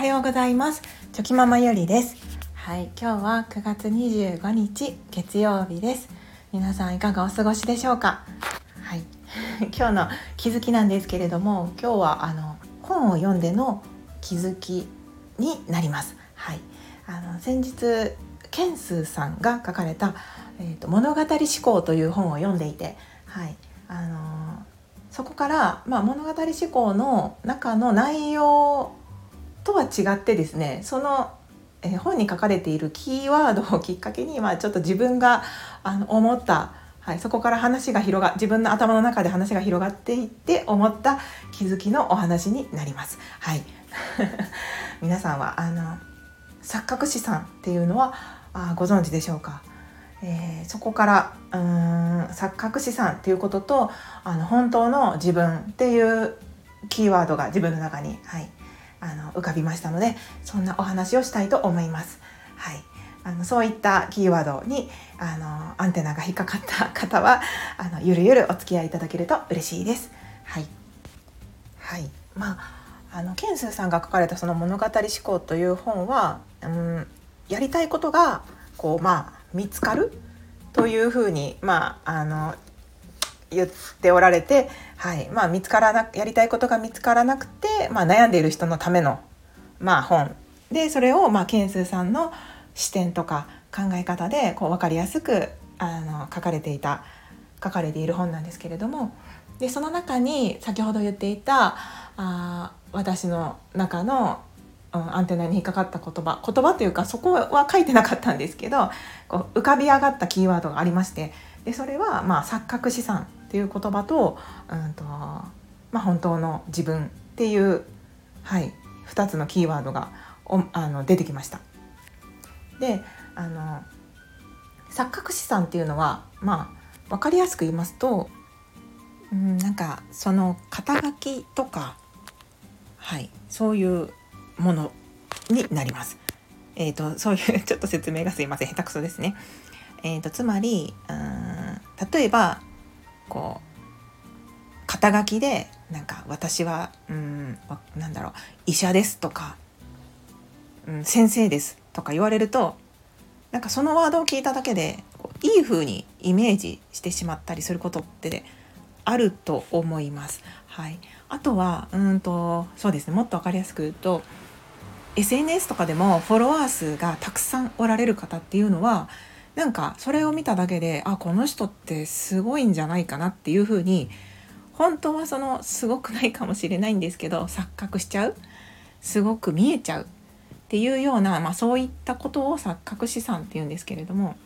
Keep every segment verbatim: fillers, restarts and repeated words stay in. はようございます。チョキママゆりです。はい、今日はくがつにじゅうごにち月曜日です。皆さんいかがお過ごしでしょうか。はい、今日の気づきなんですけれども、今日はあの本を読んでの気づきになります。はい、あの先日ケンスーさんが書かれた、えーと、物語思考という本を読んでいて、はいあのー、そこから、まあ、物語思考の中の内容とは違ってですね、その、えー、本に書かれているキーワードをきっかけに、まあ、ちょっと自分があの思った、はい、そこから話が広が自分の頭の中で話が広がっていって思った気づきのお話になります。はい、皆さんはあの錯覚資産っていうのはあご存知でしょうか。えー、そこからうーん錯覚資産っていうこととあの本当の自分っていうキーワードが自分の中に、はい、あの浮かびましたので、そんなお話をしたいと思います。はい、あのそういったキーワードにあのアンテナが引っかかった方はあのゆるゆるお付き合いいただけると嬉しいです。はいはい、まああのケンスーさんが書かれたその物語思考という本は、うん、やりたいことがこう、まあ、見つかるというふうに、まあ、あの言っておられて、はいまあ、見つからなやりたいことが見つからなくて、まあ、悩んでいる人のための、まあ、本で、それを、まあ、ケンスーさんの視点とか考え方でこう分かりやすくあの書かれていた書かれている本なんですけれども、でその中に先ほど言っていたあ私の中の、うん、アンテナに引っかかった言葉言葉というか、そこは書いてなかったんですけど、こう浮かび上がったキーワードがありまして、でそれは、まあ、錯覚資産っていう言葉 と,、うんとまあ、本当の自分っていう、はい、ふたつのキーワードがおあの出てきました。であの錯覚資産っていうのは、まあ、分かりやすく言いますと、うん、なんかその肩書きとか、はい、そういうものになります。えーと、そういうちょっと説明がすいません、下手くそですね。えーと、つまりうーん例えばこう肩書きでなんか私はうーんなんだろう医者ですとか、うん、先生ですとか言われると、なんかそのワードを聞いただけでこういい風にイメージしてしまったりすることってあると思います。はい、あとはうんとそうですね、もっと分かりやすく言うと エスエヌエス とかでもフォロワー数がたくさんおられる方っていうのは、なんかそれを見ただけであこの人ってすごいんじゃないかなっていうふうに、本当はそのすごくないかもしれないんですけど錯覚しちゃう、すごく見えちゃうっていうような、まあ、そういったことを錯覚資産っていうんですけれども、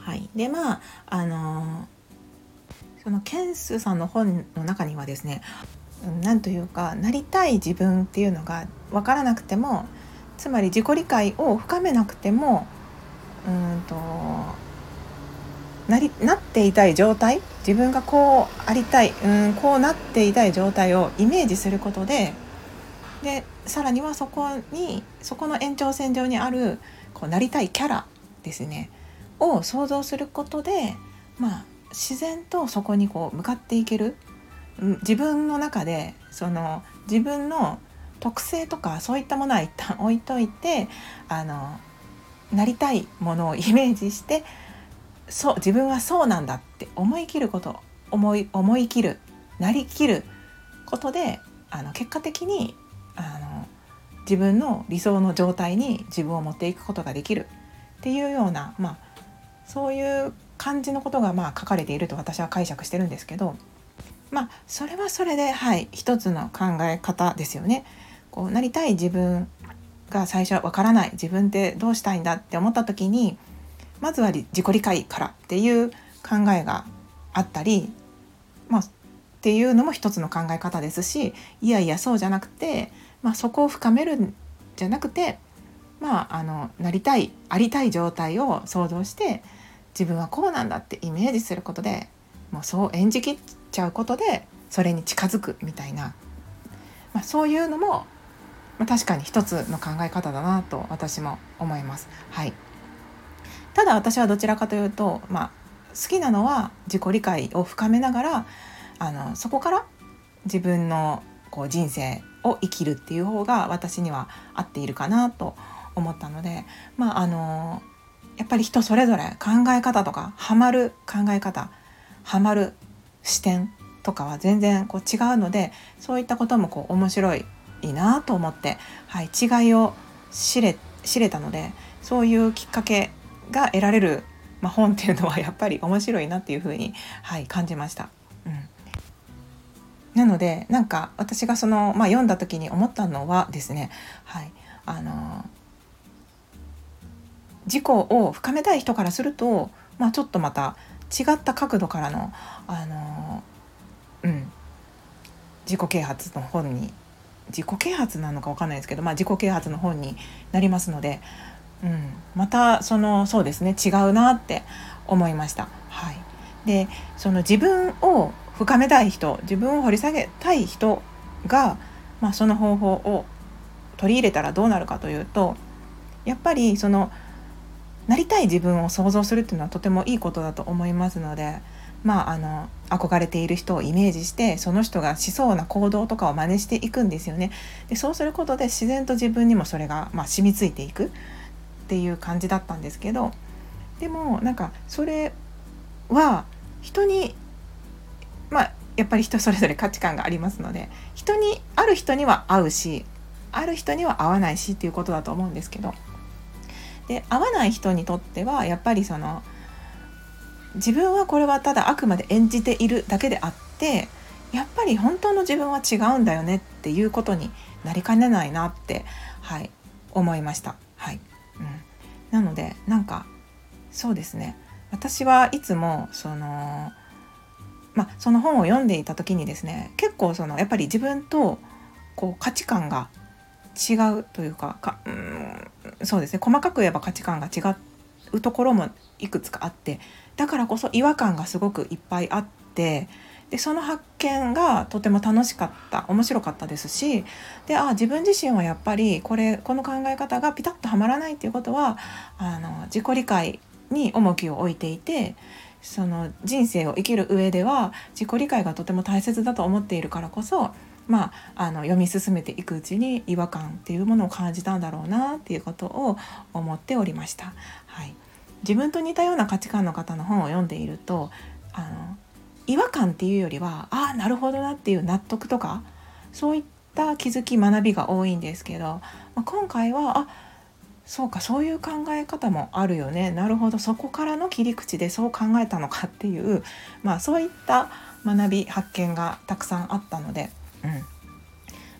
はい、でまああのーそのケンスさんの本の中にはですね、なんというかなりたい自分っていうのが分からなくても、つまり自己理解を深めなくてもうーんと な, りなっていたい状態、自分がこうありたい、うんこうなっていたい状態をイメージすることで、でさらにはそこにそこの延長線上にあるこうなりたいキャラですねを想像することで、まあ自然とそこにこう向かっていける、自分の中でその自分の特性とかそういったものは一旦置いといて、あのなりたいものをイメージして、そう自分はそうなんだって思い切ること思い思い切るなりきることで、あの結果的にあの自分の理想の状態に自分を持っていくことができるっていうような、まあそういう感じのことがまあ書かれていると私は解釈してるんですけど、まあそれはそれで、はい、一つの考え方ですよね。こうなりたい自分が最初はわからない、自分ってどうしたいんだって思った時に、まずは自己理解からっていう考えがあったり、まあっていうのも一つの考え方ですし、いやいやそうじゃなくて、まあ、そこを深めるんじゃなくて、まああのなりたいありたい状態を想像して。自分はこうなんだってイメージすることで、もうそう演じきっちゃうことでそれに近づくみたいな、まあ、そういうのも、まあ、確かに一つの考え方だなと私も思います。はい、ただ私はどちらかというと、まあ、好きなのは自己理解を深めながら、あのそこから自分のこう人生を生きるっていう方が私には合っているかなと思ったので、まああのやっぱり人それぞれ考え方とかハマる考え方、ハマる視点とかは全然こう違うので、そういったこともこう面白いなと思って、はい、違いを知れ、知れたので、そういうきっかけが得られる、まあ、本っていうのはやっぱり面白いなっていうふうに、はい、感じました。うん、なのでなんか私がその、まあ、読んだ時に思ったのはですね、はい、あの自己を深めたい人からすると、まあ、ちょっとまた違った角度からの、あの、うん、自己啓発の本に自己啓発なのか分かんないですけど、まあ、自己啓発の本になりますので、うん、またそのそうですね違うなって思いました。はい、でその自分を深めたい人、自分を掘り下げたい人が、まあ、その方法を取り入れたらどうなるかというと、やっぱりそのなりたい自分を想像するっていうのはとてもいいことだと思いますので、まあ、あの憧れている人をイメージしてその人がしそうな行動とかを真似していくんですよね。でそうすることで自然と自分にもそれが、まあ、染みついていくっていう感じだったんですけど、でもなんかそれは人に、まあ、やっぱり人それぞれ価値観がありますので、人にある人には合うしある人には合わないしっていうことだと思うんですけど、で合わない人にとってはやっぱりその自分はこれはただあくまで演じているだけであって、やっぱり本当の自分は違うんだよねっていうことになりかねないなって、はい、思いました。はい、うん、なのでなんかそうですね、私はいつもその、まあ、その本を読んでいた時にですね、結構そのやっぱり自分とこう価値観が違うというか、か、うん、そうですね、細かく言えば価値観が違うところもいくつかあって、だからこそ違和感がすごくいっぱいあって、でその発見がとても楽しかった、面白かったですし、であ自分自身はやっぱりこれこの考え方がピタッとはまらないっていうことは、あの自己理解に重きを置いていて、その人生を生きる上では自己理解がとても大切だと思っているからこそ、まあ、あの読み進めていくうちに違和感っていうものを感じたんだろうなっていうことを思っておりました。はい、自分と似たような価値観の方の本を読んでいると、あの違和感っていうよりはああなるほどなっていう納得とかそういった気づき学びが多いんですけど、まあ、今回はあそうかそういう考え方もあるよね、なるほどそこからの切り口でそう考えたのかっていう、まあ、そういった学び発見がたくさんあったので、うん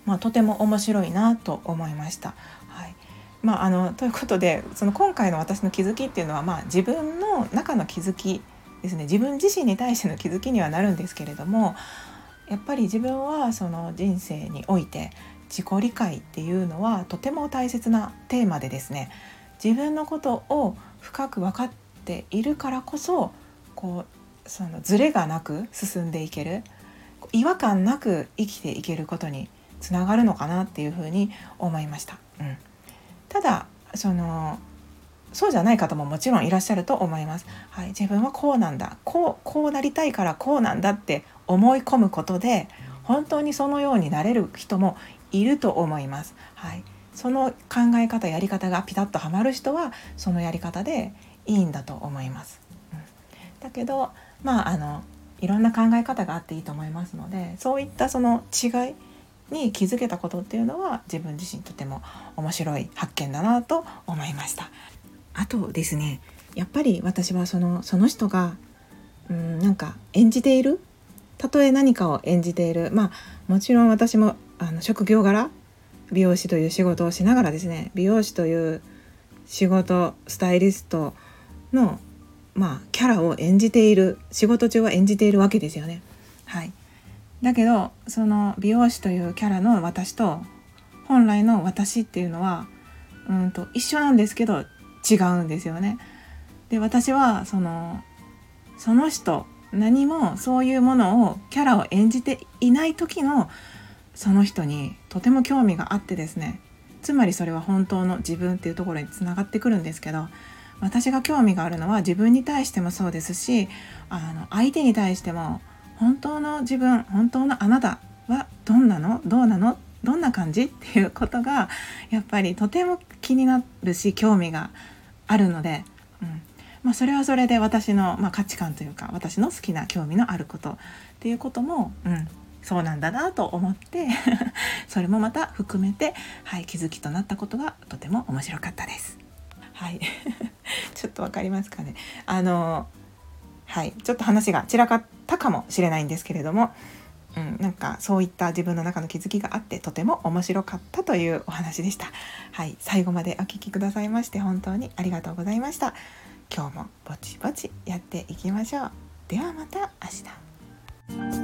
まあ、とても面白いなと思いました。はいまあ、あのということでその今回の私の気づきっていうのは、まあ、自分の中の気づきですね、自分自身に対しての気づきにはなるんですけれども、やっぱり自分はその人生において自己理解っていうのはとても大切なテーマでですね、自分のことを深く分かっているからこそ、こうそのズレがなく進んでいける、違和感なく生きていけることにつながるのかなっていうふうに思いました。うん、ただそのそうじゃない方ももちろんいらっしゃると思います。はい、自分はこうなんだ、こう、こうなりたいからこうなんだって思い込むことで本当にそのようになれる人もいると思います。はい、その考え方やり方がピタッとはまる人はそのやり方でいいんだと思います。うん、だけどまああのいろんな考え方があっていいと思いますので、そういったその違いに気づけたことっていうのは自分自身とても面白い発見だなと思いました。あとですね、やっぱり私はその、その人がうーんなんか演じている、たとえ何かを演じている、まあもちろん私もあの職業柄美容師という仕事をしながらですね、美容師という仕事、スタイリストのまあ、キャラを演じている、仕事中は演じているわけですよね。はい、だけどその美容師というキャラの私と本来の私っていうのはうんと一緒なんですけど違うんですよね。で私はそのその人何もそういうものをキャラを演じていない時のその人にとても興味があってですね、つまりそれは本当の自分っていうところにつながってくるんですけど、私が興味があるのは自分に対してもそうですし、あの相手に対しても本当の自分、本当のあなたはどんなの、どうなのっどんな感じっていうことがやっぱりとても気になるし興味があるので、うんまあ、それはそれで私の、まあ、価値観というか私の好きな興味のあることっていうことも、うん、そうなんだなと思ってそれもまた含めて、はい、気づきとなったことがとても面白かったです。はいちょっとわかりますかね。あのはいちょっと話が散らかったかもしれないんですけれども、うん、なんかそういった自分の中の気づきがあってとても面白かったというお話でした。はい、最後までお聞きくださいまして本当にありがとうございました。今日もぼちぼちやっていきましょう。ではまた明日。